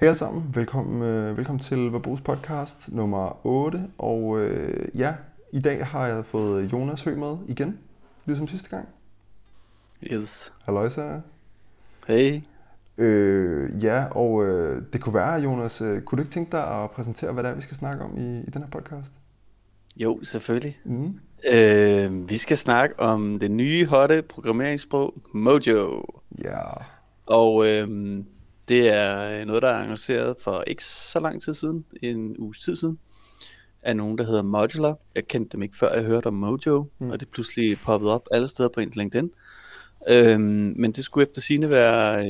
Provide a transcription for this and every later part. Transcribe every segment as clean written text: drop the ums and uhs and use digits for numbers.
Hej alle sammen, velkommen til Verbos podcast nummer 8, og i dag har jeg fået Jonas Høg med igen, ligesom sidste gang. Yes. Halløjsa. Hej. Det kunne være, Jonas, kunne du ikke tænke dig at præsentere, hvad det er, vi skal snakke om i den her podcast? Jo, selvfølgelig. Mm. Vi skal snakke om det nye, hotte programmeringssprog, Mojo. Ja. Yeah. Og det er noget, der er annonceret for ikke så lang tid siden, en uges tid siden, af nogen, der hedder Modular. Jeg kendte dem ikke før, jeg hørte om Mojo, og det pludselig poppede op alle steder på ens LinkedIn. Men det skulle efter sigende være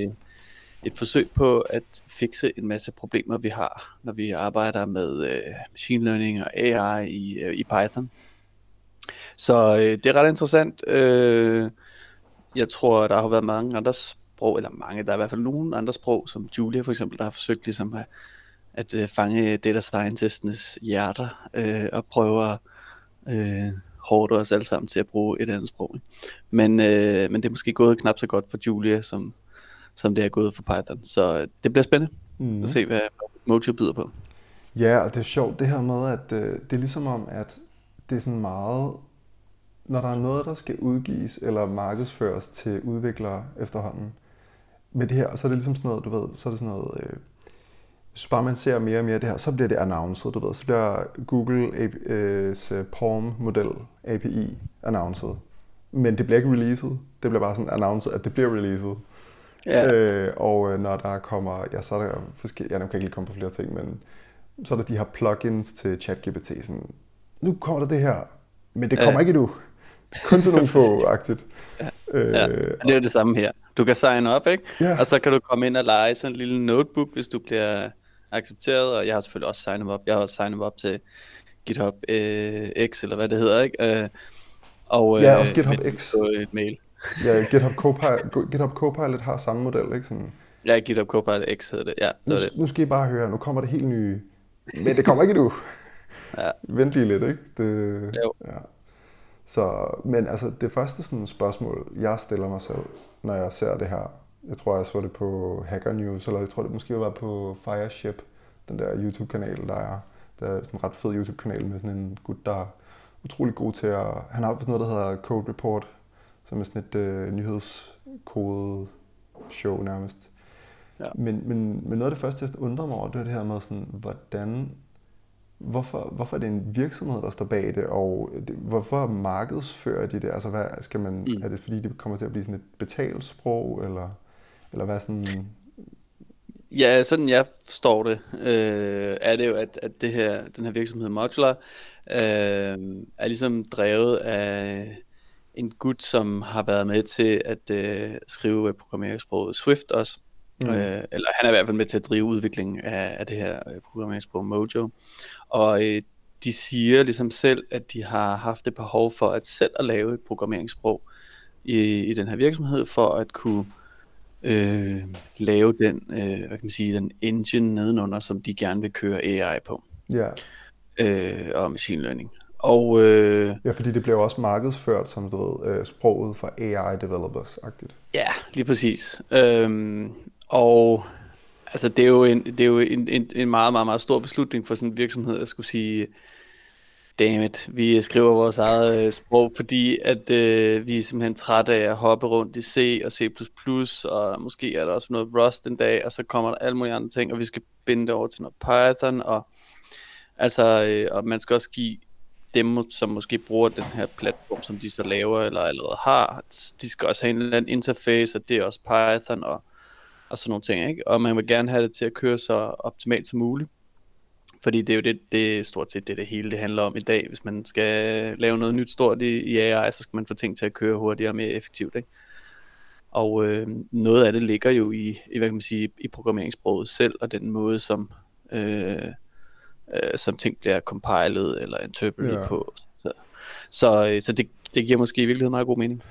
et forsøg på at fikse en masse problemer, vi har, når vi arbejder med machine learning og AI i Python. Så det er ret interessant. Jeg tror, der har været mange andre sprog, eller mange, der er i hvert fald nogle andre sprog, som Julia for eksempel, der har forsøgt ligesom at fange data scientisternes hjerter og prøver hårdt os alle sammen til at bruge et andet sprog. Men det er måske gået knap så godt for Julia, som det er gået for Python. Så det bliver spændende at se, hvad Mojo byder på. Ja, og det er sjovt det her med, at det er ligesom om, at det er sådan meget, når der er noget, der skal udgives eller markedsføres til udviklere efterhånden, med det her, så er det ligesom sådan noget, du ved, så er det sådan noget, hvis bare man ser mere og mere det her, så bliver det announced, du ved, så bliver Google's Palm-model API announced. Men det bliver ikke releaset, det bliver bare sådan announced, at det bliver releaset. Yeah. Og når der kommer, ja, så er der forskellige, ja, nu kan jeg ikke lige komme på flere ting, men så er der de her plugins til ChatGPT, sådan, nu kommer der det her, men det kommer ikke endnu. Kun til nogle få-agtigt. Ja, det er jo det samme her. Du kan sign up, ikke? Yeah. Og så kan du komme ind og lege sådan en lille notebook, hvis du bliver accepteret. Og jeg har selvfølgelig også signet mig op. Jeg har også signet mig op til GitHub X, eller hvad det hedder, ikke? Og også GitHub X. Og et mail. Ja, GitHub Copilot har samme model, ikke? Sådan. Ja, GitHub Copilot X hedder det. Ja, nu skal I bare høre, nu kommer det helt nye. Men det kommer ikke endnu. Ja. Vent lige lidt, ikke? Det, ja. Så, men altså det første sådan spørgsmål, jeg stiller mig selv, når jeg ser det her, jeg tror jeg så det på Hacker News, eller jeg tror det måske var på Fireship, den der YouTube-kanal, der er sådan en ret fed YouTube-kanal med sådan en gut, der er utrolig god til at, han har sådan noget, der hedder Code Report, som er sådan et nyhedskode-show nærmest. Ja. Men noget af det første, jeg undrer mig over, det er det her med sådan, Hvorfor er det en virksomhed, der står bag det, og hvorfor markedsfører de det? Altså, hvad skal man, er det fordi, det kommer til at blive sådan et betalt sprog, eller hvad sådan? Ja, sådan jeg forstår det, er det jo, at det her, den her virksomhed Modular er ligesom drevet af en gut, som har været med til at skrive programmeringssproget Swift også. Eller han er i hvert fald med til at drive udviklingen af det her programmeringssprog Mojo. Og de siger ligesom selv, at de har haft et behov for at selv at lave et programmeringssprog i den her virksomhed, for at kunne lave den, hvad kan man sige, den engine nedenunder, som de gerne vil køre AI på. Ja. Og machine learning. Og, ja, fordi det blev også markedsført som, du ved, sproget for AI developers-agtigt. Ja, lige præcis. Og altså, det er jo en meget, meget, meget stor beslutning for sådan en virksomhed at skulle sige, dammit, vi skriver vores eget sprog, fordi at vi er simpelthen trætte af at hoppe rundt i C og C++, og måske er der også noget Rust en dag, og så kommer der alle mulige andre ting, og vi skal binde det over til noget Python, og, altså, og man skal også give dem, som måske bruger den her platform, som de så laver eller allerede har, de skal også have en eller anden interface, og det er også Python, og sådan nogle ting, ikke? Og man vil gerne have det til at køre så optimalt som muligt, fordi det er jo det er stort set det hele det handler om i dag. Hvis man skal lave noget nyt stort i AI, så skal man få ting til at køre hurtigere og mere effektivt, ikke? Og noget af det ligger jo i hvad kan man sige, i programmeringssproget selv, og den måde, som ting bliver compiled eller interpreted på. Så det giver måske i virkeligheden meget god mening.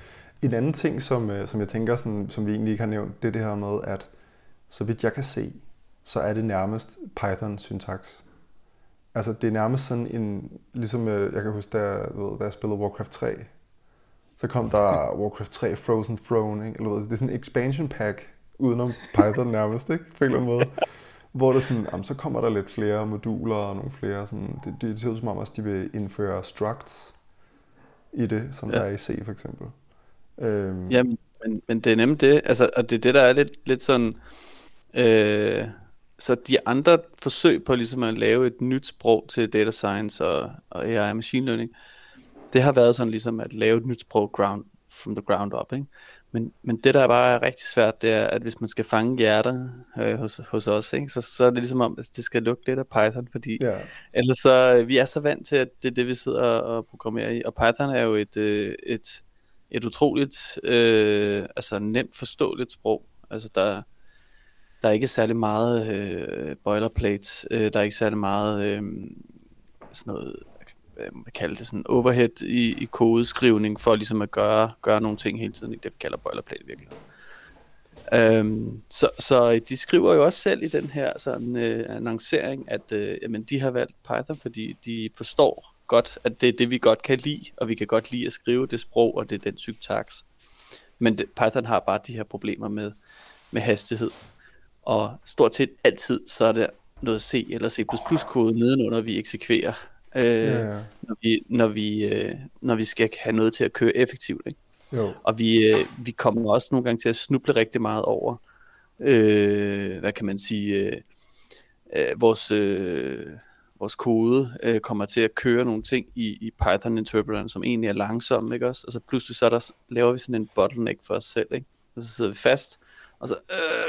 En anden ting, som jeg tænker, sådan, som vi egentlig ikke har nævnt, det er det her med, at så vidt jeg kan se, så er det nærmest Python-syntaks. Altså det er nærmest sådan en, ligesom jeg kan huske, da jeg spillede Warcraft 3, så kom der Warcraft 3 Frozen Throne, ikke? Eller, det er sådan en expansion pack udenom Python nærmest, ikke? På en eller anden måde. Hvor der sådan, jamen, så kommer der lidt flere moduler og nogle flere sådan, det ser ud som om også, de vil indføre structs i det, som der er i C for eksempel. Men det er nemlig det, altså, og det er det, der er lidt sådan, så de andre forsøg på ligesom at lave et nyt sprog til data science og AI og machine learning, det har været sådan ligesom at lave et nyt sprog from the ground up, ikke? Men det, der bare er rigtig svært, det er, at hvis man skal fange hjerter hos os, ikke? Så er det ligesom om, at det skal lugte lidt af Python, fordi ellers så, vi er så vant til, at det er det, vi sidder og programmerer i. Og Python er jo et utroligt, altså nemt forståeligt sprog. Altså der er ikke særlig meget boilerplate, der er ikke særlig meget sådan noget, man kalder det sådan overhead i kodeskrivning for ligesom at gøre nogle ting hele tiden, det vi kalder boilerplate virkelig. Så de skriver jo også selv i den her sådan annoncering, at jamen, de har valgt Python, fordi de forstår godt, at det er det, vi godt kan lide, og vi kan godt lide at skrive det sprog, og det er den syntaks. Men Python har bare de her problemer med hastighed, og stort set altid så er der noget C eller C++ kode nedenunder, vi eksekverer. Når vi skal have noget til at køre effektivt, ikke? Jo. Og vi kommer også nogle gange til at snuble rigtig meget over hvad kan man sige, vores kode kommer til at køre nogle ting i Python interpreteren, som egentlig er langsomme, ikke også? Og så pludselig så laver vi sådan en bottleneck for os selv, ikke? Og så sidder vi fast, og så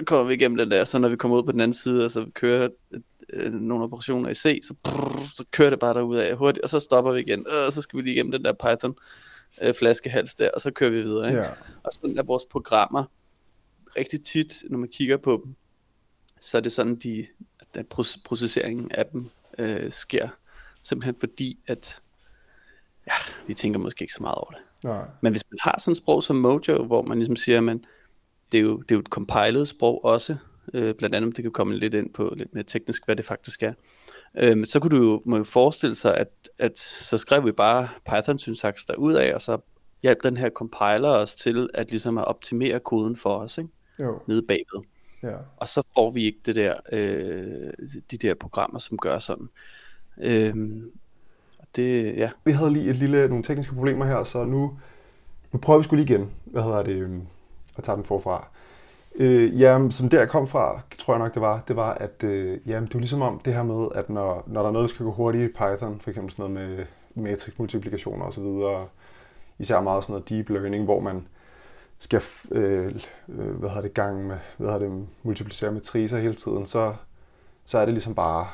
kommer vi igennem den der, så når vi kommer ud på den anden side, og så kører nogle operationer i C, så kører det bare derudad hurtigt, og så stopper vi igen, og så skal vi lige igennem den der Python flaskehals der, og så kører vi videre, ikke? Yeah. Og sådan er vores programmer rigtig tit, når man kigger på dem, så er det sådan, at processeringen af dem sker, simpelthen fordi, at vi tænker måske ikke så meget over det. Nej. Men hvis man har sådan et sprog som Mojo, hvor man ligesom siger, man, det er jo et compiled sprog også, blandt andet, det kan komme lidt ind på lidt mere teknisk, hvad det faktisk er. Så kunne du jo forestille sig, at så skrev vi bare Python-syntaks derudad, og så hjalp den her compiler os til at ligesom at optimere koden for os, ikke? Jo. Nede bagved. Ja. Og så får vi ikke det der, de der programmer, som gør sådan. Det, ja. Vi havde lige nogle tekniske problemer her, så nu prøver vi sgu lige igen, at tage den forfra. Jamen, som der kom fra, tror jeg nok det var, at jamen, det er ligesom om det her med, at når der er noget, der skal gå hurtigt i Python, for eksempel sådan noget med matrixmultiplikationer og så videre, især meget sådan noget deep learning, hvor man skal multiplicere matricer hele tiden, så er det ligesom bare,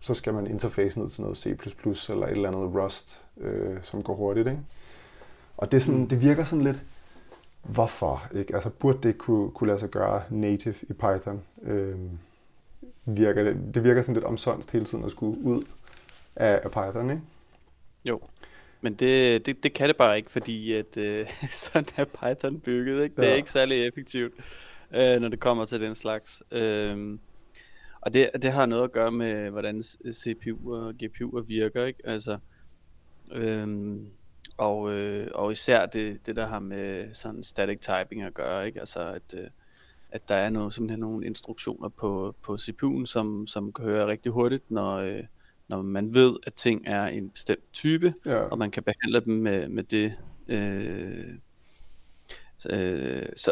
så skal man interface ned til noget C++ eller et eller andet Rust, som går hurtigt, ikke? Og det er sådan, det virker sådan lidt, hvorfor ikke? Altså burde det kunne lade sig gøre native i Python? Det virker sådan lidt omsonst hele tiden at skulle ud af Python, ikke? Jo, men det kan det bare ikke, fordi at sådan er Python bygget, ikke? Det er ikke særlig effektivt, når det kommer til den slags. Og det har noget at gøre med, hvordan CPU og GPU'er virker, ikke? Altså... Og især det der har med sådan static typing at gøre, ikke? Altså at der er nogle instruktioner på CPU'en, som kører rigtig hurtigt, når man ved, at ting er en bestemt type, og man kan behandle dem med det.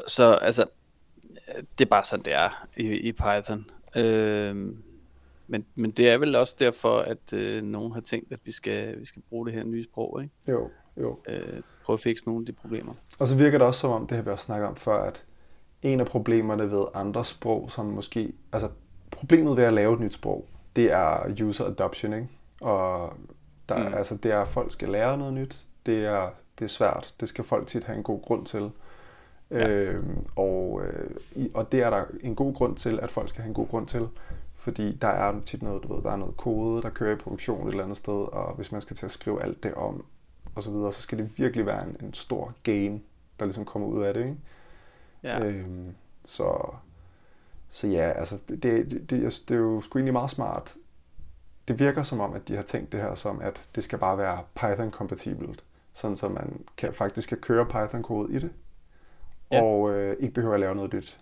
Så altså det er bare sådan det er i Python. Men det er vel også derfor, at nogen har tænkt, at vi skal bruge det her nye sprog, ikke? Jo. Prøve at fikse nogle af de problemer. Og så virker det også som om, det har vi også snakket om før, at en af problemerne ved andre sprog, som måske... Altså, problemet ved at lave et nyt sprog, det er user adoption, ikke? Og der, altså, det er, at folk skal lære noget nyt. Det er svært. Det skal folk tit have en god grund til. Ja. Og det er der en god grund til, at folk skal have en god grund til. Fordi der er tit noget, der er noget kode, der kører i produktion et eller andet sted, og hvis man skal til at skrive alt det om, og så videre, så skal det virkelig være en stor gain, der ligesom kommer ud af det, ikke? Ja. Så ja, altså, det er jo sgu egentlig meget smart. Det virker som om, at de har tænkt det her som, at det skal bare være Python-kompatibelt, sådan så man faktisk kan køre Python-kode i det, og ikke behøver at lave noget nyt.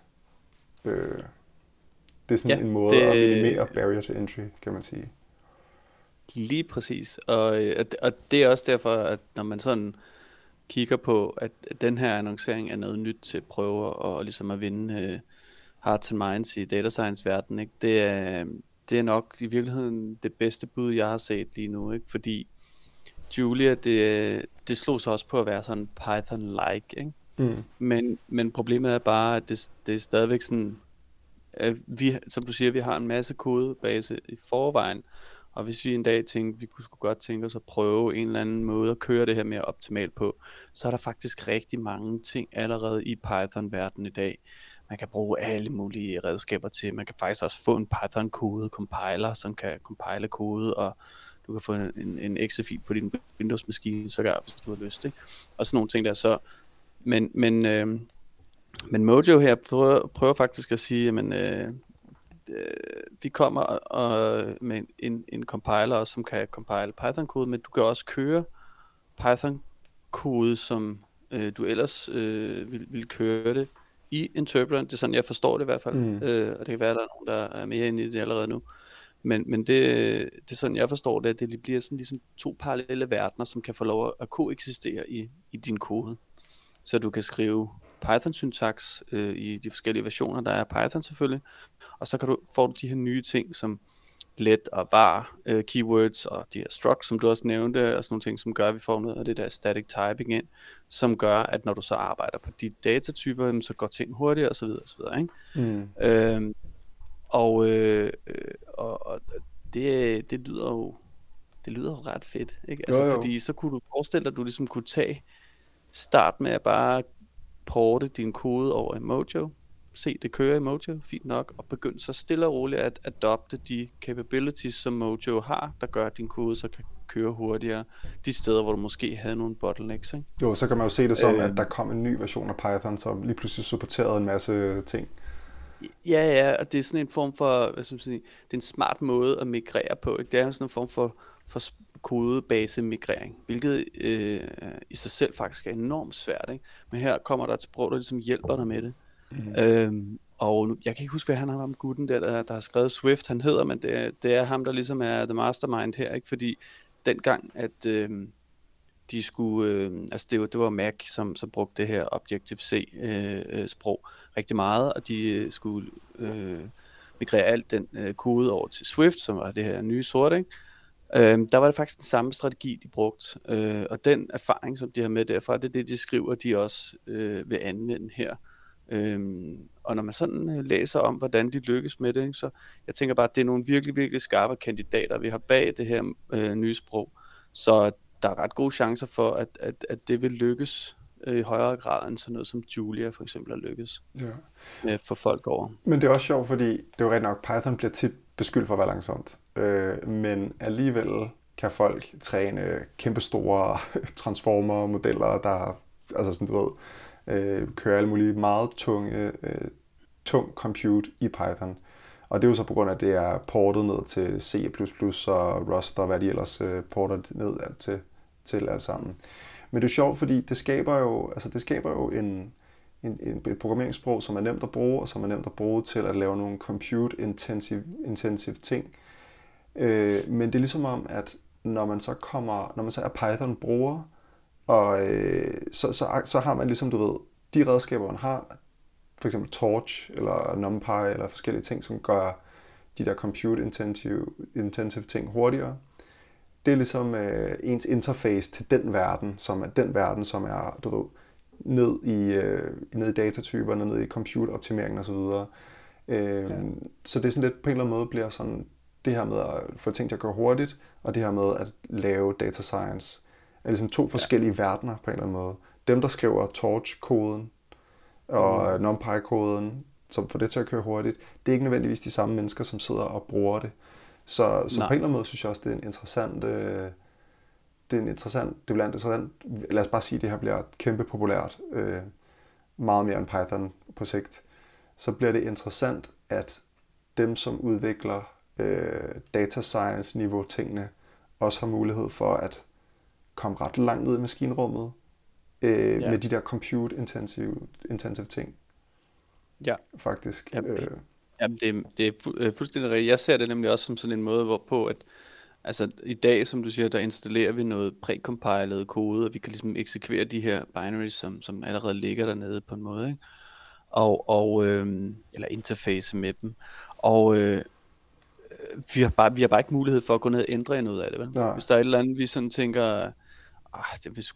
Det er sådan en måde at minimere barrier to entry, kan man sige. Lige præcis. Og det er også derfor, at når man sådan kigger på, at den her annoncering er noget nyt til prøver og ligesom at vinde hearts and minds i data science-verdenen, ikke? Det er nok i virkeligheden det bedste bud, jeg har set lige nu, ikke? Fordi Julia, det slog sig også på at være sådan Python-like, ikke? Mm. Men problemet er bare, at det er stadigvæk sådan, vi, som du siger, vi har en masse kodebase i forvejen, og hvis vi en dag tænkte, vi kunne godt tænke os at prøve en eller anden måde at køre det her mere optimalt på, så er der faktisk rigtig mange ting allerede i Python-verdenen i dag. Man kan bruge alle mulige redskaber til, man kan faktisk også få en Python-kode compiler, som kan compile kode, og du kan få en exe-fil på din Windows-maskine, så gør hvis du har lyst, ikke? Og sådan nogle ting der så. Men Mojo her prøver faktisk at sige, jamen, vi kommer med en compiler også, som kan compile Python-kode, men du kan også køre Python-kode, som du ellers vil køre det i interpreteren. Det er sådan, jeg forstår det i hvert fald, og det kan være, at der er nogen, der er mere inde i det allerede nu. Men det er sådan, jeg forstår det, at det bliver sådan ligesom to parallelle verdener, som kan få lov at koexistere i din kode. Så du kan skrive Python-syntaks i de forskellige versioner, der er Python selvfølgelig, og så kan du få de her nye ting, som let og var keywords, og de her struct, som du også nævnte, og sådan nogle ting, som gør, at vi får noget af det der static typing ind, som gør, at når du så arbejder på de datatyper, så går ting hurtigere, osv. osv. Ikke? Og det lyder jo ret fedt, ikke? Altså, jo. Fordi så kunne du forestille dig, at du ligesom kunne start med at bare porte din kode over i Mojo, se det kører i Mojo, fint nok, og begynd så stille og roligt at adopte de capabilities, som Mojo har, der gør, at din kode så kan køre hurtigere, de steder, hvor du måske havde nogle bottlenecks, ikke? Jo, så kan man jo se det som, at der kom en ny version af Python, som lige pludselig supporterede en masse ting. Ja, og det er sådan en form for, hvad skal man sige, det er en smart måde at migrere på, ikke? Det er sådan en form for kodebase-migrering, hvilket i sig selv faktisk er enormt svært, ikke? Men her kommer der et sprog, der ligesom hjælper dig med det. Og jeg kan ikke huske, hvad han har været med gutten der har skrevet Swift, han hedder, men det er ham, der ligesom er the mastermind her, ikke? Fordi dengang, at de skulle, altså det var Mac, som brugte det her Objective C sprog rigtig meget, og de skulle migrere alt den kode over til Swift, som var det her nye sort, ikke? Der var det faktisk den samme strategi, de brugte, og den erfaring, som de har med derfra, det er det, de skriver, de også vil anvende her. Og når man sådan læser om, hvordan de lykkes med det, ikke, så jeg tænker bare, at det er nogle virkelig, virkelig skarpe kandidater, vi har bag det her nye sprog, så der er ret gode chancer for, at det vil lykkes i højere grad end sådan noget som Julia for eksempel har lykkes med at få folk over. Men det er også sjovt, fordi det er jo ret nok, Python bliver tit beskyldt for at være langsomt. Men alligevel kan folk træne kæmpestore transformer-modeller, der altså sådan, du ved, kører alle mulige meget tung compute i Python. Og det er jo så på grund af, at det er portet ned til C++ og Rust og hvad de ellers porter ned til alt sammen. Men det er sjovt, fordi det skaber jo et programmeringssprog, som er nemt at bruge, og som er nemt at bruge til at lave nogle compute-intensive ting. Men det er ligesom om, at når man så er Python-bruger, og så har man ligesom, du ved, de redskaber, man har, for eksempel Torch, eller NumPy, eller forskellige ting, som gør de der compute-intensive ting hurtigere. Det er ligesom ens interface til den verden, som er, du ved, ned i datatyperne, ned i computeroptimeringen osv. Så det er sådan lidt på en eller anden måde bliver sådan det her med at få ting til at gå hurtigt, og det her med at lave data science er ligesom to forskellige verdener på en eller anden måde. Dem, der skriver Torch-koden og NumPy-koden, som får det til at køre hurtigt, det er ikke nødvendigvis de samme mennesker, som sidder og bruger det. Så på en eller anden måde synes jeg også, det er en interessant... lad os bare sige, at det her bliver kæmpe populært, meget mere end Python på sigt, så bliver det interessant, at dem, som udvikler data science niveau tingene, også har mulighed for at komme ret langt ned i maskinrummet med de der compute intensive ting. Ja. Faktisk. Ja. Jamen, det er fuldstændig rigtigt. Jeg ser det nemlig også som sådan en måde, hvorpå at altså i dag, som du siger, der installerer vi noget præcompileret kode, og vi kan ligesom eksekvere de her binaries, som allerede ligger dernede på en måde, ikke? Eller interface med dem. Vi har bare ikke mulighed for at gå ned og ændre noget af det, vel? Nej. Hvis der er et eller andet, vi sådan tænker, det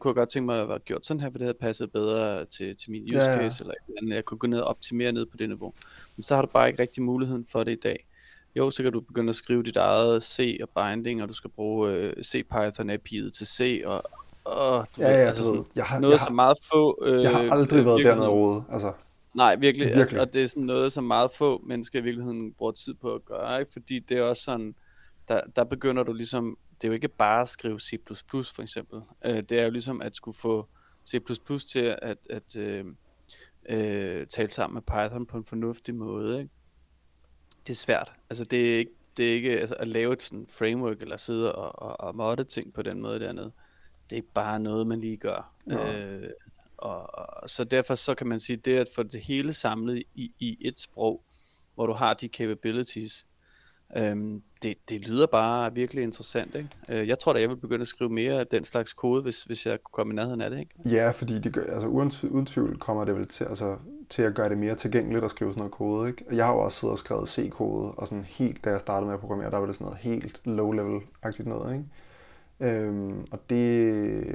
kunne jeg godt tænke mig at have gjort sådan her, for det havde passet bedre til min use case, eller et eller andet. Jeg kunne gå ned og optimere ned på det niveau. Men så har du bare ikke rigtig muligheden for det i dag. Jo, så kan du begynde at skrive dit eget C og binding, og du skal bruge C-Python API'et til C, og jeg har aldrig været dernede rodet, altså. Nej, virkelig. Og det er sådan noget, som meget få mennesker i virkeligheden bruger tid på at gøre, ikke? Fordi det er også sådan, der begynder du ligesom, det er jo ikke bare at skrive C++ for eksempel, det er jo ligesom at skulle få C++ til at tale sammen med Python på en fornuftig måde, ikke? Det er svært, altså det er ikke altså, at lave et sådan framework eller sidde og modde ting på den måde dernede. Det er ikke bare noget, man lige gør. Og så derfor så kan man sige, det at få det hele samlet i et sprog, hvor du har de capabilities, det lyder bare virkelig interessant, ikke? Jeg tror da, jeg vil begynde at skrive mere af den slags kode, hvis jeg kunne komme i nærheden af det, ikke? Ja, fordi det gør, altså uden tvivl kommer det vel til at gøre det mere tilgængeligt at skrive sådan noget kode, ikke? Jeg har jo også siddet og skrevet C-kode, og sådan helt, da jeg startede med at programmere, der var det sådan noget helt low-level-agtigt noget, ikke? Og det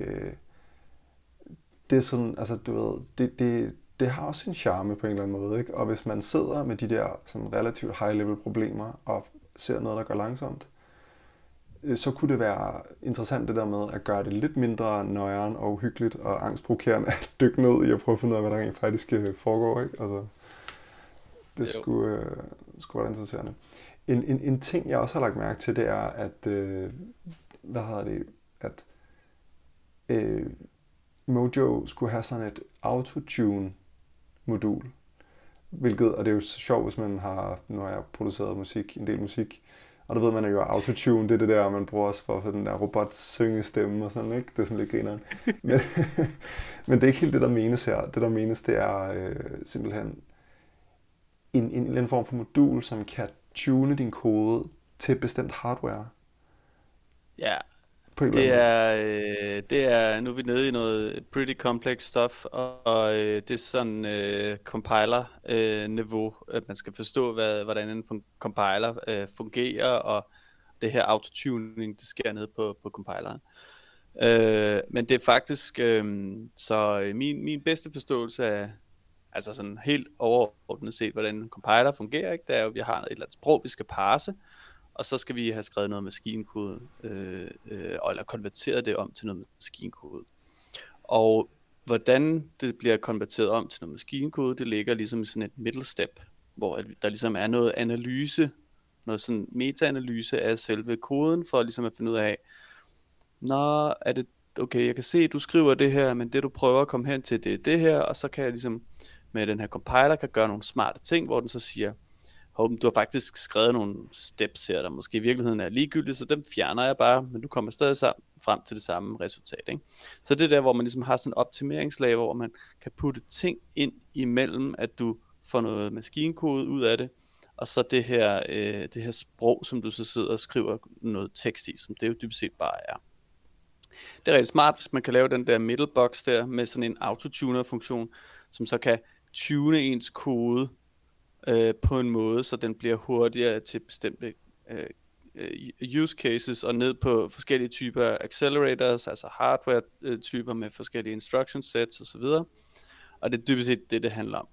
er sådan, altså du ved, det har også sin charme på en eller anden måde, ikke? Og hvis man sidder med de der sådan relativt high-level problemer og ser noget, der går langsomt, så kunne det være interessant det der med at gøre det lidt mindre nøjeren og uhyggeligt og angstprovokerende at dykke ned i at prøve at finde ud af, hvad der egentlig faktisk foregår, ikke? Altså, det skulle være interessant. En ting, jeg også har lagt mærke til, det er, at Mojo skulle have sådan et autotune-modul, hvilket, og det er jo sjovt, hvis man har, nu har jeg produceret musik, en del musik, og der ved man jo, at autotune, det er det der, man bruger også for den der robot-syngestemme og sådan, ikke? Det er sådan lidt grineren. Men det er ikke helt det, der menes her. Det, der menes, det er simpelthen en eller anden form for modul, som kan tune din kode til bestemt hardware. Ja, det er nu er vi nede i noget pretty complex stuff, og det er sådan compiler-niveau, at man skal forstå, hvordan en compiler fungerer, og det her autotuning, det sker nede på compileren. Men det er faktisk, så min bedste forståelse af, altså sådan helt overordnet set, hvordan en compiler fungerer, ikke? Det er jo, at vi har et eller andet sprog, vi skal parse, og så skal vi have skrevet noget maskinkode, eller konverteret det om til noget maskinkode. Og hvordan det bliver konverteret om til noget maskinkode, det ligger ligesom i sådan et middle step, hvor der ligesom er noget analyse, noget sådan meta-analyse af selve koden, for ligesom at finde ud af, nå, er det okay, jeg kan se, at du skriver det her, men det du prøver at komme hen til, det er det her, og så kan jeg ligesom med den her compiler, kan gøre nogle smarte ting, hvor den så siger, du har faktisk skrevet nogle steps her, der måske i virkeligheden er ligegyldige, så dem fjerner jeg bare, men du kommer stadig frem til det samme resultat, ikke? Så det er der, hvor man ligesom har sådan en optimeringslag, hvor man kan putte ting ind imellem, at du får noget maskinkode ud af det, og så det her sprog, som du så sidder og skriver noget tekst i, som det jo dybt set bare er. Det er rigtig smart, hvis man kan lave den der middle box der, med sådan en autotuner-funktion, som så kan tune ens kode på en måde, så den bliver hurtigere til bestemte use cases, og ned på forskellige typer accelerators, altså hardware-typer med forskellige instruction sets osv. Og det er dybest set det handler om.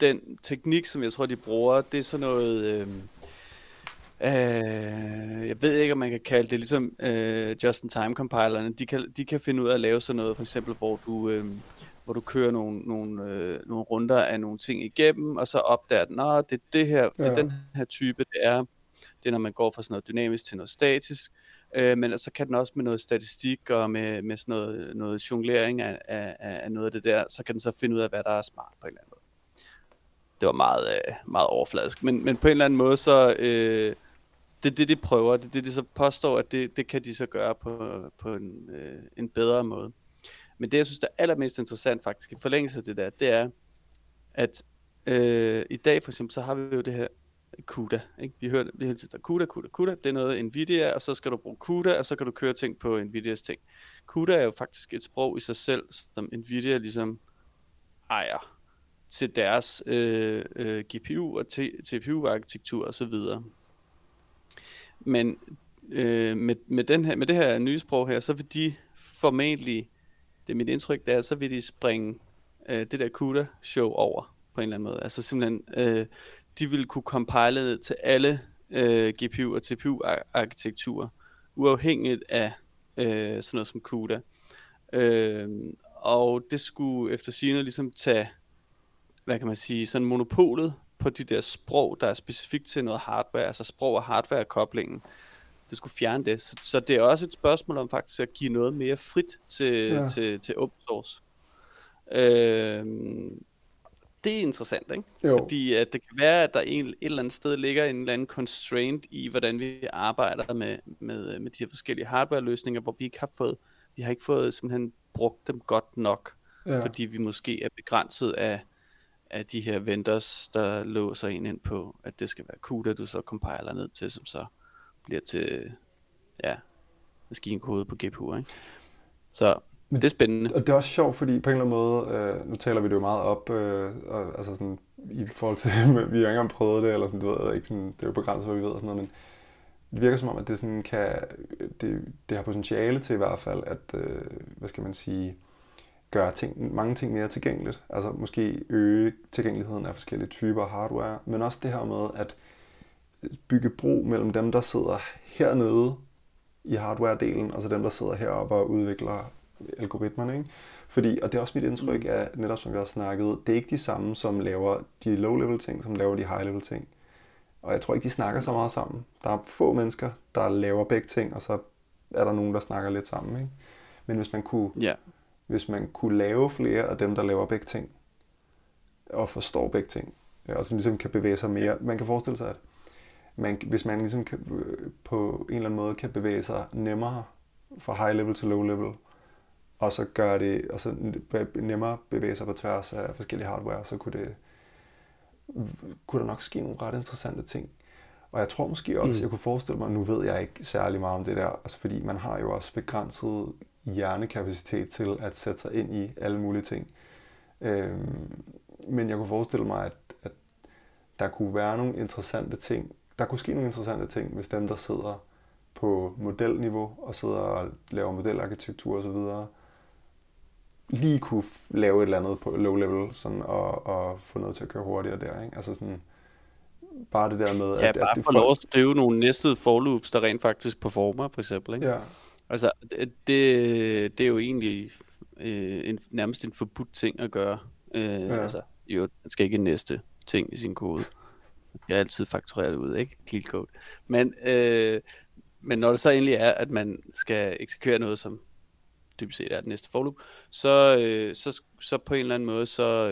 Den teknik, som jeg tror, de bruger, det er sådan noget... jeg ved ikke, om man kan kalde det ligesom just-in-time-compilerne. De kan finde ud af at lave sådan noget, for eksempel, hvor du kører nogle runder af nogle ting igennem, og så opdager den, at det er den her type, det er. Det er, når man går fra sådan noget dynamisk til noget statisk. Men så kan den også med noget statistik og med sådan noget jonglering af noget af det der, så kan den så finde ud af, hvad der er smart på en eller anden måde. Det var meget, meget overfladisk. Men på en eller anden måde, så... det er det, de prøver. Det er det, de så påstår, at det kan de så gøre på en bedre måde. Men det, jeg synes, der er allermest interessant faktisk i forlængelse af det der, det er, at i dag for eksempel, så har vi jo det her CUDA, ikke? Vi hører det hele tiden, CUDA, det er noget Nvidia, og så skal du bruge CUDA, og så kan du køre ting på Nvidias ting. CUDA er jo faktisk et sprog i sig selv, som Nvidia ligesom ejer til deres GPU og TPU-arkitektur osv. Men med det her nye sprog her, så vil de formentlig, det er mit indtryk, der så vil de springe det der CUDA-show over på en eller anden måde. Altså simpelthen, de vil kunne compile ned til alle GPU- og TPU-arkitekturer, uafhængigt af sådan noget som CUDA. Og det skulle eftersigende ligesom tage, hvad kan man sige, sådan monopolet på de der sprog, der er specifikt til noget hardware, altså sprog og hardware-koblingen. Det skulle fjerne det. Så det er også et spørgsmål om faktisk at give noget mere frit til, ja, til open source. Det er interessant, ikke? Jo. Fordi at det kan være, at der et eller andet sted ligger en eller anden constraint i, hvordan vi arbejder med de her forskellige hardware-løsninger, hvor vi ikke har fået, simpelthen brugt dem godt nok, ja, fordi vi måske er begrænset af de her vendors, der låser en ind på, at det skal være CUDA, du så compiler ned til, som så bliver til, ja, maskinkode på GPU, ikke? Så det er spændende. Og det er også sjovt, fordi på en eller anden måde, nu taler vi det jo meget op, og, altså sådan, i forhold til, vi har ikke engang prøvet det, eller sådan, du ved, ikke sådan, det er jo begrænset, hvad vi ved, og sådan noget, men det virker som om, at det sådan kan, det har potentiale til i hvert fald, at, hvad skal man sige, gøre mange ting mere tilgængeligt. Altså måske øge tilgængeligheden af forskellige typer hardware, men også det her med at bygge bro mellem dem, der sidder hernede i hardware-delen, og så dem, der sidder heroppe og udvikler algoritmerne, ikke? Fordi, og det er også mit indtryk af, netop som vi også snakkede, det er ikke de samme, som laver de low-level ting, som laver de high-level ting. Og jeg tror ikke, de snakker så meget sammen. Der er få mennesker, der laver begge ting, og så er der nogen, der snakker lidt sammen, ikke? Men hvis man kunne... Yeah. Hvis man kunne lave flere af dem, der laver begge ting, og forstår begge ting, og som ligesom kan bevæge sig mere. Man kan forestille sig, at hvis man ligesom kan, på en eller anden måde kan bevæge sig nemmere fra high level til low level, og så gør det, og så nemmere bevæge sig på tværs af forskellige hardware, så kunne der nok ske nogle ret interessante ting. Og jeg tror måske også, jeg kunne forestille mig, nu ved jeg ikke særlig meget om det der, altså fordi man har jo også begrænset hjernekapacitet til at sætte sig ind i alle mulige ting. Men jeg kunne forestille mig, at der kunne være nogle interessante ting. Der kunne ske nogle interessante ting, hvis dem, der sidder på modelniveau og sidder og laver modelarkitektur osv., lige kunne lave et eller andet på low level sådan, og få noget til at køre hurtigere der, ikke? Altså sådan, bare det der med... Ja, at, bare at få lov at skrive nogle næstede forloops, der rent faktisk performer, for eksempel, ikke? Ja. Altså, det er jo egentlig nærmest en forbudt ting at gøre. Ja. Altså, jo, man skal ikke næste ting i sin kode. Man skal altid fakturere det ud, ikke? Clean code. Men når det så endelig er, at man skal eksekvere noget, som dybest set er det næste forloop, så på en eller anden måde, så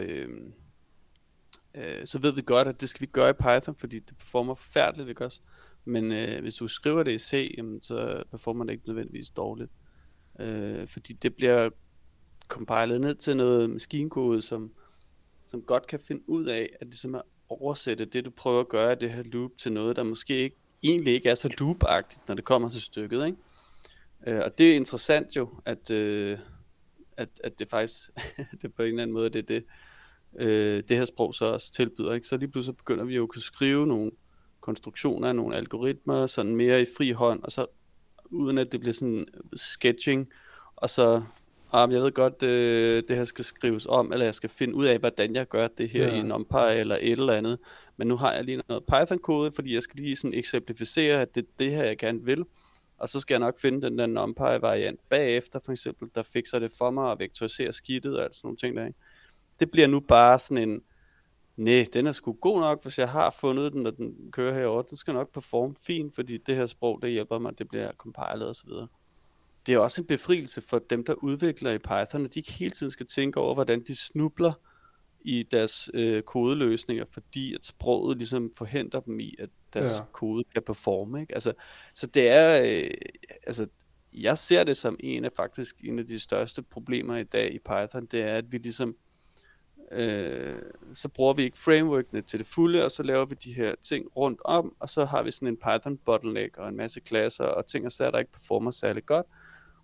ved vi godt, at det skal vi gøre i Python, fordi det performer forfærdeligt, ikke også? Men hvis du skriver det i C, jamen, så performer det ikke nødvendigvis dårligt. Fordi det bliver compilet ned til noget maskinkode, som godt kan finde ud af, at det simpelthen oversætte det, du prøver at gøre i det her loop, til noget, der måske egentlig ikke er så loop-agtigt, når det kommer til stykket, ikke? Og det er interessant jo, at det faktisk det på en eller anden måde det her sprog så også tilbyder, ikke? Så lige pludselig begynder vi jo at kunne skrive nogle konstruktioner, nogle algoritmer, sådan mere i fri hånd, og så uden at det bliver sådan sketching, og så, jeg ved godt, det her skal skrives om, eller jeg skal finde ud af, hvordan jeg gør det her i NumPy eller et eller andet, men nu har jeg lige noget Python-kode, fordi jeg skal lige sådan eksemplificere, at det er det her, jeg gerne vil, og så skal jeg nok finde den der NumPy-variant bagefter, for eksempel, der fikser det for mig og vektoriserer skidtet og alt sådan nogle ting der, ikke? Det bliver nu bare sådan en, nej, den er sgu god nok, hvis jeg har fundet den, og den kører herover. Den skal nok performe fint, fordi det her sprog, der hjælper mig, det bliver compilet osv. Det er også en befrielse for dem, der udvikler i Python, at de ikke hele tiden skal tænke over, hvordan de snubler i deres kodeløsninger, fordi at sproget ligesom forhindrer dem i, at deres kode kan performe, ikke? Altså, så det er, jeg ser det som en af de største problemer i dag i Python, det er, at vi ligesom Så bruger vi ikke frameworkene til det fulde, og så laver vi de her ting rundt om, og så har vi sådan en Python bottleneck og en masse klasser og ting og sager, der ikke performer særlig godt.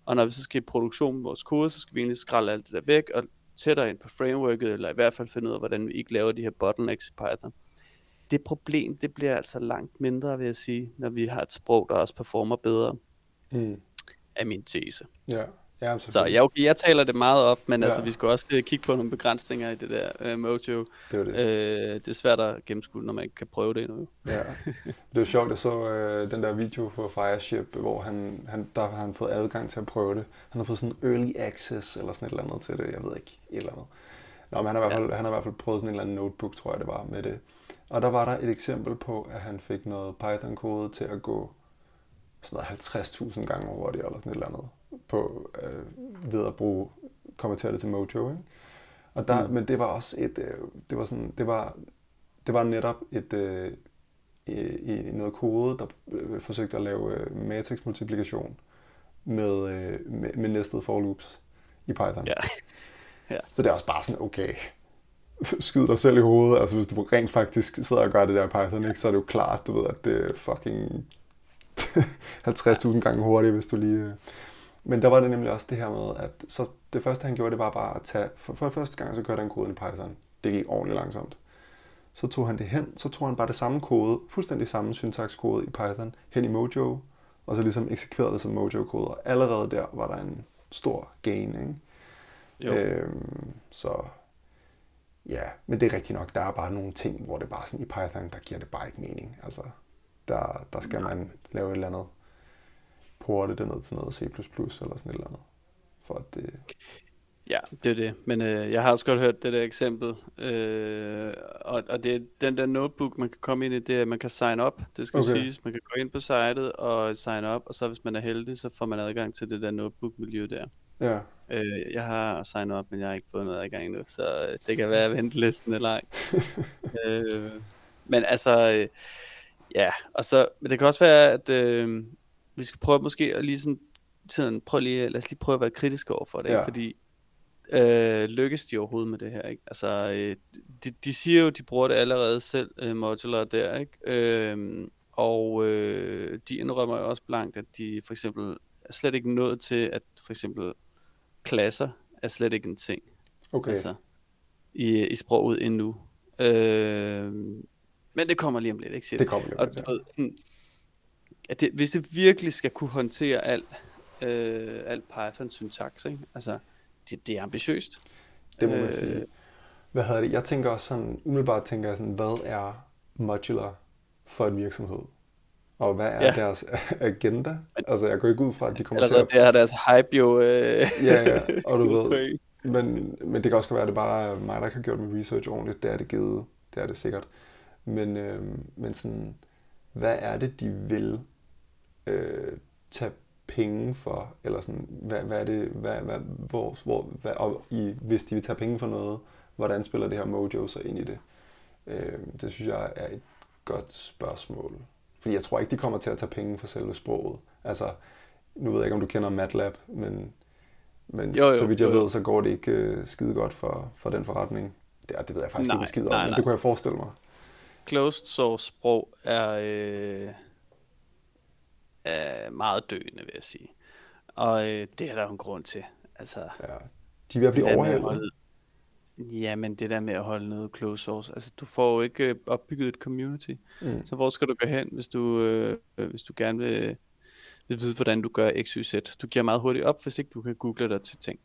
Og når vi så skal i produktion med vores kode, så skal vi egentlig skralde alt det der væk og tættere ind på frameworket, eller i hvert fald finde ud af, hvordan vi ikke laver de her bottlenecks i Python. Det problem, det bliver altså langt mindre, vil jeg sige, når vi har et sprog, der også performer bedre, af min tese. Ja. Ja, så jeg taler det meget op, men altså, vi skal også kigge på nogle begrænsninger i det der Mojo. Det er svært at gennemskue, når man ikke kan prøve det endnu. Ja. Det var sjovt, at så den der video fra Fireship, hvor der har han fået adgang til at prøve det. Han har fået sådan early access eller sådan et eller andet til det, jeg ved ikke, et eller andet. Nå, men han har i hvert fald prøvet sådan en eller anden notebook, tror jeg det var, med det. Og der var der et eksempel på, at han fik noget Python-kode til at gå sådan 50.000 gange hurtigere eller sådan et eller andet. På ved at bruge kommentere det til Mojo, ikke? Og der, men det var også et, det var netop et i noget kode, der forsøgte at lave matrixmultiplikation med nested for loops i Python. Ja. Ja. Så det er også bare sådan okay, skyd dig selv i hovedet. Altså hvis du rent faktisk sidder og gør det der i Python, ikke, så er det jo klart, du ved, at det er fucking 50.000 gange hurtigere, hvis du lige. Men der var det nemlig også det her med, at så det første han gjorde, det var bare at tage, for første gang så kørte han koden i Python. Det gik ordentligt langsomt. Så tog han det hen, så tog han bare det samme kode, fuldstændig samme syntakskode i Python, hen i Mojo, og så ligesom eksekverede det som Mojo-kode, og allerede der var der en stor gain, ikke? Jo. Så ja, men det er rigtigt nok, der er bare nogle ting, hvor det bare sådan i Python, der giver det bare ikke mening. Altså, der skal man lave et eller andet. Porte det ned til noget C++ eller sådan et eller andet, for at det... Ja, det er det. Men jeg har også godt hørt det der eksempel, og det er den der notebook, man kan komme ind i, det er, at man kan sign up, det skal siges. Man kan gå ind på sitet og sign up, og så hvis man er heldig, så får man adgang til det der notebook-miljø der. Ja. Jeg har sign up, men jeg har ikke fået noget adgang endnu, så det kan være ventelisten eller ej. Men altså, ja, og så, men det kan også være, at... vi skal prøve måske at lige sådan lad os lige prøve at være kritiske over for det, ikke? Fordi lykkes de overhovedet med det her, ikke? Altså, de siger jo, de bruger det allerede selv, Modular der, ikke? Og de indrømmer jo også blankt, at de for eksempel er slet ikke nået til, at for eksempel klasser er slet ikke en ting, altså, i sproget endnu. Men det kommer lige om lidt, ikke? Siger det kommer lige om lidt, og, at det, hvis det virkelig skal kunne håndtere al Python-syntaks, ikke? Altså, det er ambitiøst. Det må man sige. Hvad hedder det? Jeg tænker også sådan, umiddelbart tænker jeg sådan, hvad er modular for en virksomhed? Og hvad er deres agenda? Altså, jeg går ikke ud fra, at de kommer til at... Allerede, det er deres hype jo... Ja, og du ved. Men det kan også være, at det bare er mig, der kan gøre min research ordentligt. Det er det givet. Det er det sikkert. Men sådan... Hvad er det, de vil tage penge for, eller sådan, hvad er det, og hvis de vil tage penge for noget, hvordan spiller det her Mojo så ind i det? Det synes jeg er et godt spørgsmål, fordi jeg tror ikke, de kommer til at tage penge for selve sproget. Altså, nu ved jeg ikke, om du kender MATLAB, men jo, så vidt jeg ved, så går det ikke skide godt for den forretning. Det ved jeg faktisk ikke skide om, men det kunne jeg forestille mig. Closed source sprog er meget døende, vil jeg sige. Og det er der jo en grund til. Altså, de vil blive overhældet. Ja, men det der med at holde noget closed source. Altså, du får jo ikke opbygget et community. Mm. Så hvor skal du gå hen, hvis du gerne vil vide, hvordan du gør X, Y, Z? Du giver meget hurtigt op, hvis ikke du kan google dig til ting.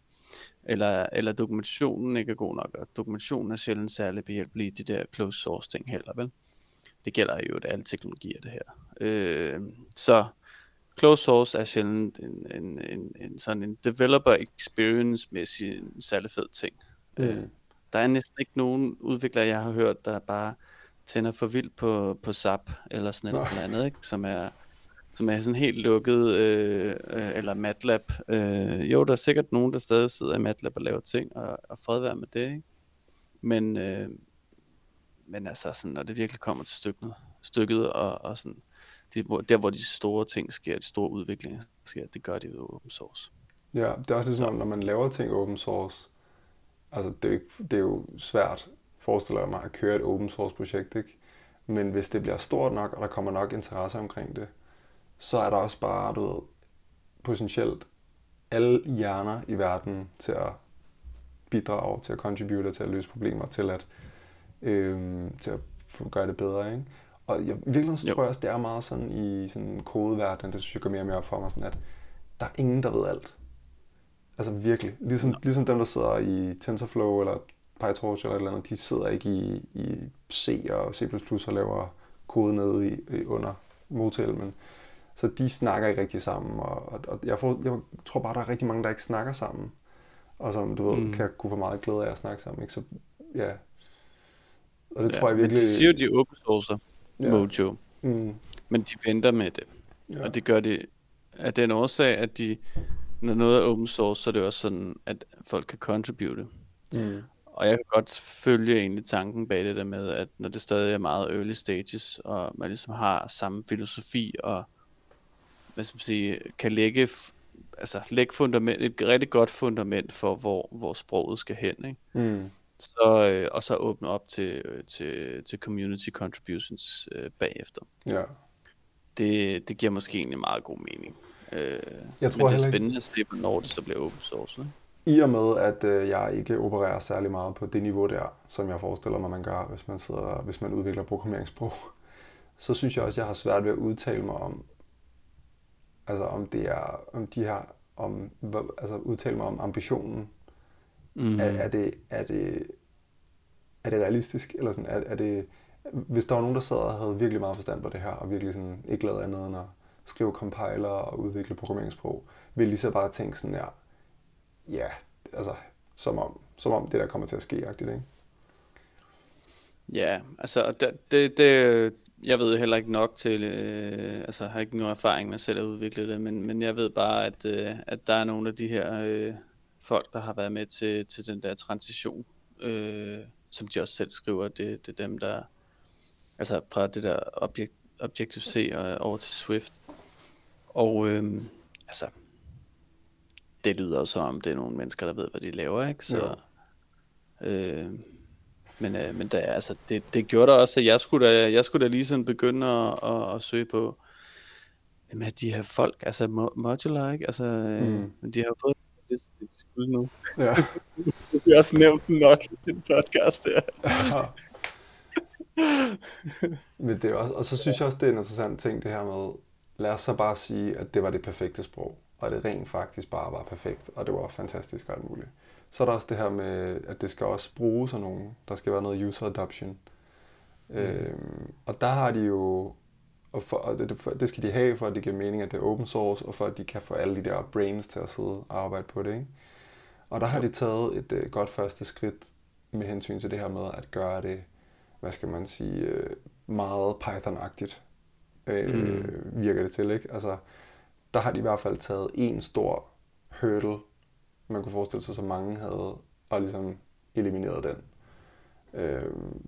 Eller dokumentationen ikke er god nok, og dokumentationen er sjældent særlig behjælpelig i de der closed source ting heller, vel? Det gælder jo alle teknologier, det her. Så closed source er sjældent en sådan en developer experience-mæssig særlig fed ting. Der er næsten ikke nogen udviklere, jeg har hørt, der bare tænder for vildt på SAP eller sådan noget eller andet, ikke? Som er sådan helt lukket, eller MATLAB. Jo, der er sikkert nogen, der stadig sidder i MATLAB og laver ting, og fred være med det, ikke? Men altså, sådan, når det virkelig kommer til stykket og sådan, hvor de store ting sker, de store udviklinger sker, det gør de ved open source. Ja, det er også ligesom, når man laver ting open source, Altså, det er jo svært, forestiller jeg mig, at køre et open source projekt, ikke? Men hvis det bliver stort nok, og der kommer nok interesse omkring det, så er der også bare, du ved, potentielt alle hjerner i verden til at bidrage, til at contribute, til at løse problemer, til at gøre det bedre, ikke? Og i virkeligheden så tror jeg også, det er meget sådan i sådan kodeverdenen, det synes jeg går mere og mere op for mig, sådan at der er ingen, der ved alt. Altså virkelig. Ligesom dem, der sidder i TensorFlow eller PyTorch eller et eller andet, de sidder ikke i C og C++ og laver kode nede under motorhjelmen. Så de snakker ikke rigtig sammen, og jeg tror bare, der er rigtig mange, der ikke snakker sammen, og som du ved, kan kunne få meget glæde af at snakke sammen, ikke? Så ja. Og det tror jeg virkelig... Men de siger jo, de open sourcer, Mojo, men de venter med det, og det gør de af den årsag, at de... Når noget er open source, så er det også sådan, at folk kan contribute. Og jeg kan godt følge egentlig tanken bag det der med, at når det stadig er meget early stages, og man ligesom har samme filosofi, og hvad skal man sige, kan lægge fundament, et rigtig godt fundament for, hvor sproget skal hen, ikke? Så, og så åbne op til community contributions bagefter. Ja. Det giver måske egentlig meget god mening. Jeg tror, men det er spændende at se, når det så bliver open source, ne? I og med, at jeg ikke opererer særlig meget på det niveau der, som jeg forestiller mig, man gør, hvis man udvikler programmeringssprog, så synes jeg også, jeg har svært ved at udtale mig om, altså om det er, om de her, om, altså udtale mig om ambitionen. Er det realistisk, eller sådan, er det, hvis der var nogen, der sad og havde virkelig meget forstand på det her, og virkelig sådan ikke lavede andet end at skrive compiler og udvikle programmeringssprog, vil lige så bare tænke sådan her, ja, altså, som om det der kommer til at ske, agtigt, ikke? Ja, altså, det, jeg ved heller ikke nok til, altså, jeg har ikke nogen erfaring med selv at udvikle det, men jeg ved bare, at der er nogle af de her folk, der har været med til den der transition, som de også selv skriver, det er dem, der, altså, fra det der Objective C og over til Swift. Og altså, det lyder jo så om, det er nogle mennesker, der ved, hvad de laver, ikke? Så, men der, altså, det gjorde der også, at jeg skulle da lige sådan begynde at søge på, jamen, de her folk, altså Modular, ikke? Altså, de har jo fået det skud nu. Ja. Vi har også nævnt den nok i den podcast der. Ja. Men det er også, og så synes jeg også, det er en interessant ting, det her med, lad os så bare sige, at det var det perfekte sprog, og det rent faktisk bare var perfekt, og det var fantastisk og alt muligt. Så er der også det her med, at det skal også bruges af nogen, der skal være noget user adoption. Og der har de jo, og det skal de have, for at det giver mening, at det er open source, og for at de kan få alle de der brains til at sidde og arbejde på det, ikke? Og der har de taget et godt første skridt med hensyn til det her med at gøre det, hvad skal man sige, meget Python-agtigt, virker det til, ikke? Altså, der har de i hvert fald taget en stor hurdle, man kunne forestille sig, så mange havde, og ligesom elimineret den.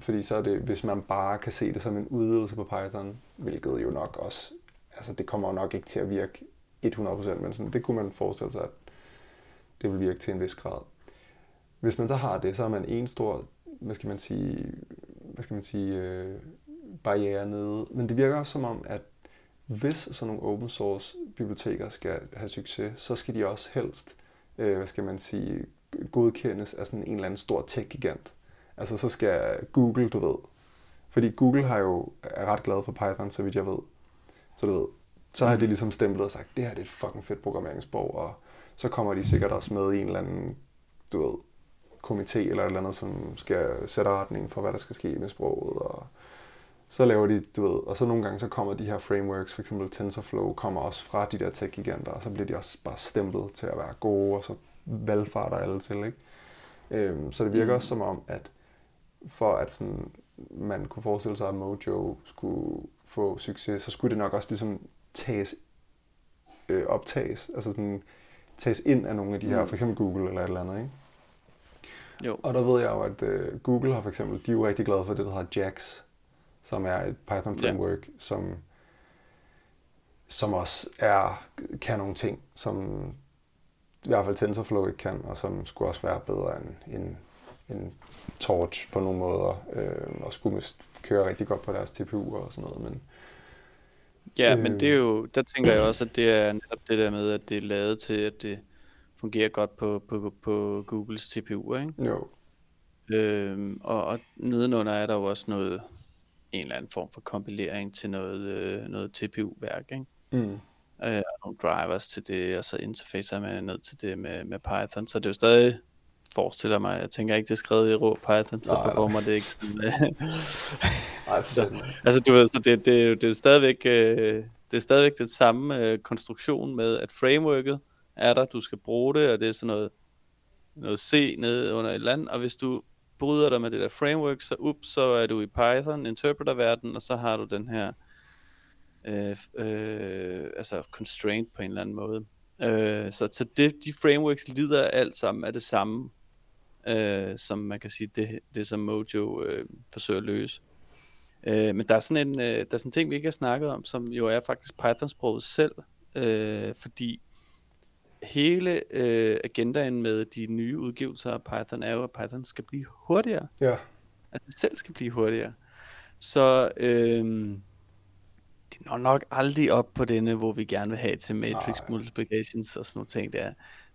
Fordi så er det, hvis man bare kan se det som en udøvelse på Python, hvilket jo nok også, altså det kommer jo nok ikke til at virke 100%, men sådan, det kunne man forestille sig, at det vil virke til en vis grad. Hvis man så har det, så er man en stor, hvad skal man sige, barriere nede. Men det virker også som om, at hvis sådan nogle open source biblioteker skal have succes, så skal de også helst, hvad skal man sige, godkendes af sådan en eller anden stor tech-gigant. Altså så skal Google, du ved. Fordi Google har jo er ret glad for Python, så vidt jeg ved. Så du ved, så har de ligesom stemplet og sagt, det her det er et fucking fedt programmeringssprog, og så kommer de sikkert også med i en eller anden, du ved, komité eller et eller andet, som skal sætte retning for, hvad der skal ske med sproget, og så laver de, du ved, og så nogle gange, så kommer de her frameworks, for eksempel TensorFlow, kommer også fra de der tech-giganter, og så bliver de også bare stemplet til at være gode, og så valgfarter alle til, ikke? Så det virker også som om, at for at sådan, man kunne forestille sig, at Mojo skulle få succes, så skulle det nok også ligesom tages ind af nogle af de her, for eksempel Google eller et eller andet, ikke? Jo. Og der ved jeg jo, at Google har for eksempel, de er jo rigtig glade for det, der hedder JAX, som er et Python framework, som også kan nogle ting, som i hvert fald TensorFlow ikke kan, og som skulle også være bedre end en Torch på nogle måder, og skulle køre rigtig godt på deres TPU og sådan noget, men... Ja, men det er jo, der tænker jeg også, at det er netop det der med, at det er lavet til, at det fungerer godt på Googles TPU'er, ikke? Jo. Og nedenunder er der jo også noget, en eller anden form for kompilering til noget TPU-værk, ikke? Mm. Nogle drivers til det, og så interfacer man ned til det med Python, så det er jo stadig, forestiller mig, jeg tænker ikke, det er skrevet i rå Python, så performer det ikke sådan. Altså du ved, så det er stadigvæk det samme konstruktion med, at frameworket er der, du skal bruge det, og det er sådan noget C nede under et eller andet, og hvis du bryder dig med det der framework, så er du i Python, interpreterverden, og så har du den her altså constraint på en eller anden måde. Så de frameworks lider alt sammen af det samme, som man kan sige, det som Mojo forsøger at løse. Men der er sådan en ting, vi ikke har snakket om, som jo er faktisk Python-sproget selv, fordi hele agendaen med de nye udgivelser af Python er jo, at Python skal blive hurtigere. Ja. At det selv skal blive hurtigere. Så... det når nok aldrig op på denne, hvor vi gerne vil have til matrix multiplications og sådan nogle ting der.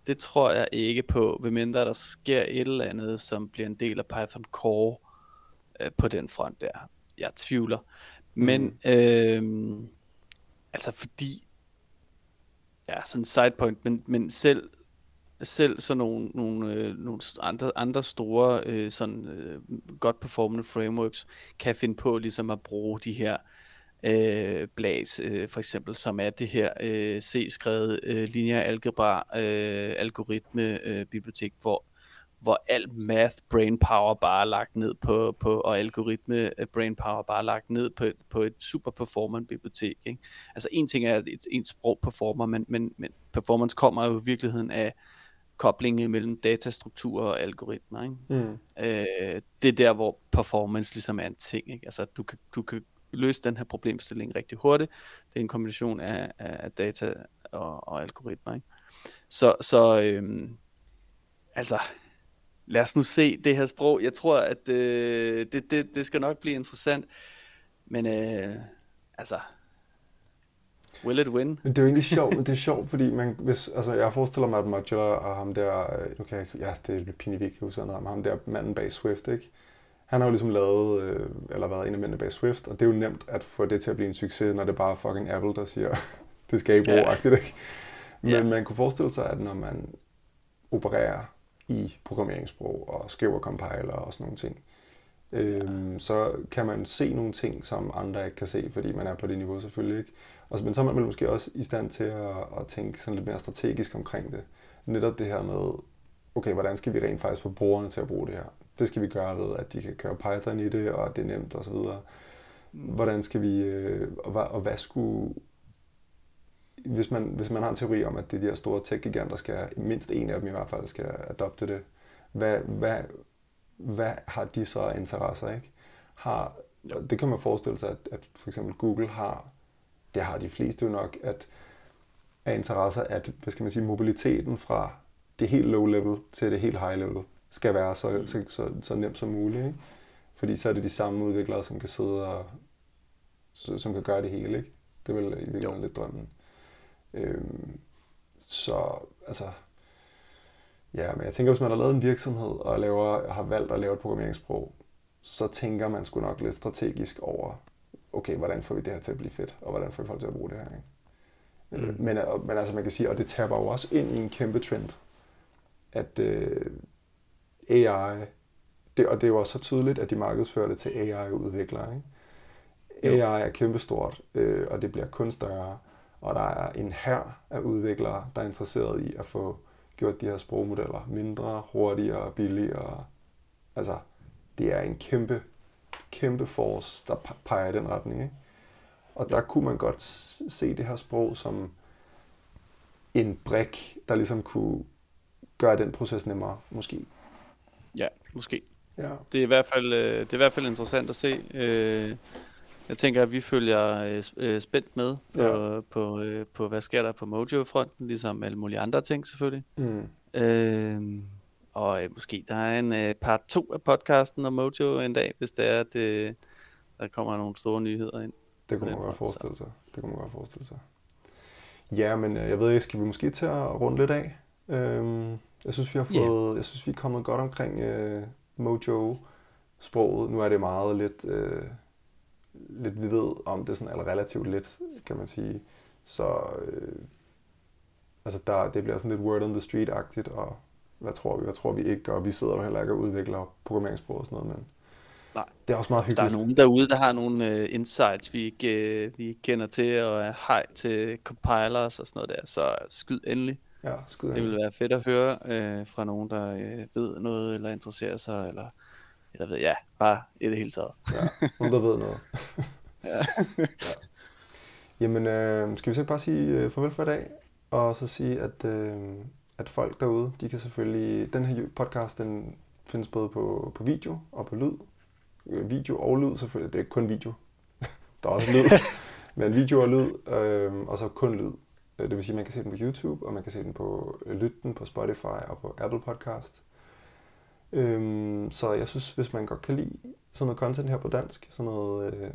Det tror jeg ikke på, medmindre der sker et eller andet, som bliver en del af Python Core på den front der. Jeg tvivler. Men altså fordi, ja, sådan en sidepoint, men selv sådan nogle andre store, sådan godt performende frameworks, kan finde på ligesom at bruge de her BLAS for eksempel, som er det her C-skrevet linear algebra algoritme bibliotek, hvor alt math brainpower bare er lagt ned på og algoritme brainpower bare er lagt ned på et super performant bibliotek, ikke? Altså en ting er, at ens sprog performer, men performance kommer jo i virkeligheden af koblingen mellem datastrukturer og algoritmer, ikke? Mm. Det er der, hvor performance ligesom er en ting, ikke? Altså du kan løse den her problemstilling rigtig hurtigt. Det er en kombination af data og algoritmer, ikke? Så altså, lad os nu se det her sprog. Jeg tror, at det skal nok blive interessant, men altså, will it win? Men det er jo egentlig sjovt, fordi man, hvis, altså, jeg forestiller mig, at Modular og ham der, okay, ja, det er Pini Vick, ham der manden bag Swift, ikke? Han har jo ligesom lavet, eller været en af mændene bag Swift, og det er jo nemt at få det til at blive en succes, når det bare er fucking Apple, der siger, det skal I bruge-agtigt, ikke? Men man kunne forestille sig, at når man opererer i programmeringssprog og skriver compiler og sådan nogle ting, så kan man se nogle ting, som andre ikke kan se, fordi man er på det niveau selvfølgelig, ikke? Men så er man vel måske også i stand til at tænke sådan lidt mere strategisk omkring det. Netop det her med, okay, hvordan skal vi rent faktisk få brugerne til at bruge det her? Det skal vi gøre ved, at de kan køre Python i det, og det er nemt osv. Hvordan skal vi, og hvad skulle, hvis man har en teori om, at det er de her store tech-giganter, skal, mindst en af dem i hvert fald, skal adopte det, hvad har de så interesser, ikke? Det kan man forestille sig, at for eksempel Google har, det har de fleste jo nok, at interesser, at, hvad skal man sige, mobiliteten fra det helt low level til det helt high level, skal være så nemt som muligt, ikke? Fordi så er det de samme udviklere, som kan sidde og som kan gøre det hele, ikke? Det er vel i virkeligheden lidt drømmen. Så altså, ja, men jeg tænker, hvis man har lavet en virksomhed og har valgt at lave et programmeringssprog, så tænker man sgu nok lidt strategisk over, okay, hvordan får vi det her til at blive fedt, og hvordan får vi folk til at bruge det her, ikke? Mm. Men altså, man kan sige, og det tapper jo også ind i en kæmpe trend, at AI, og det er jo også så tydeligt, at de markedsfører det til AI-udviklere, ikke? AI er kæmpestort, og det bliver kun større, og der er en hær af udviklere, der er interesseret i at få gjort de her sprogmodeller mindre, hurtigere, billigere. Altså, det er en kæmpe, kæmpe force, der peger i den retning, ikke? Og der kunne man godt se det her sprog som en brik, der ligesom kunne gøre den proces nemmere, måske. Ja, måske. Ja. Det er i hvert fald interessant at se. Jeg tænker, at vi følger spændt med på hvad sker der på Mojo-fronten, ligesom alle mulige andre ting selvfølgelig. Mm. Og måske der er en part 2 af podcasten om Mojo en dag, hvis det er, at der kommer nogle store nyheder ind. Det kunne man godt forestille sig. Ja, men jeg ved ikke, skal vi måske til at runde lidt af? Jeg synes, vi har fået, jeg synes, vi er kommet godt omkring Mojo-sproget. Nu er det meget lidt vi ved om det, sådan, eller relativt lidt, kan man sige. Så altså det bliver sådan lidt word on the street-agtigt, og hvad tror vi ikke gør? Vi sidder jo heller ikke og udvikler programmeringssprog og sådan noget, men nej. Det er også meget hyggeligt. Der er nogen derude, der har nogle insights, vi ikke kender til, og er hej til compilers og sådan noget der, så skyd endelig. Ja, skyd endelig. Det ville være fedt at høre fra nogen, der ved noget, eller interesserer sig, eller ved, ja, bare i det hele taget. Ja, nogen der ved noget. Ja. Jamen, skal vi så bare sige farvel for i dag, og så sige, at folk derude, de kan selvfølgelig... Den her podcast, den findes både på video og på lyd. Video og lyd selvfølgelig. Det er ikke kun video. Der er også lyd. Men video og lyd, og så kun lyd. Det vil sige, at man kan se den på YouTube, og man kan se den på lytten på Spotify og på Apple Podcast. Så jeg synes, hvis man godt kan lide sådan noget content her på dansk, sådan noget...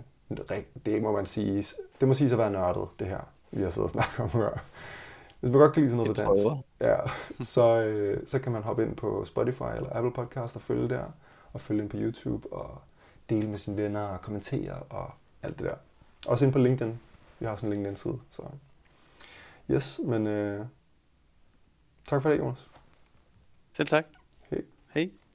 det må man sige... Det må siges at være nørdet, det her, vi har siddet og snakket om her. Hvis man godt kan lide sådan noget på dansk, så kan man hoppe ind på Spotify eller Apple Podcast og følge der, og følge ind på YouTube og dele med sine venner og kommentere og alt det der. Også ind på LinkedIn. Vi har også en LinkedIn-side. Så. Yes, men tak for det, Jonas. Selv tak. Hej. Hej.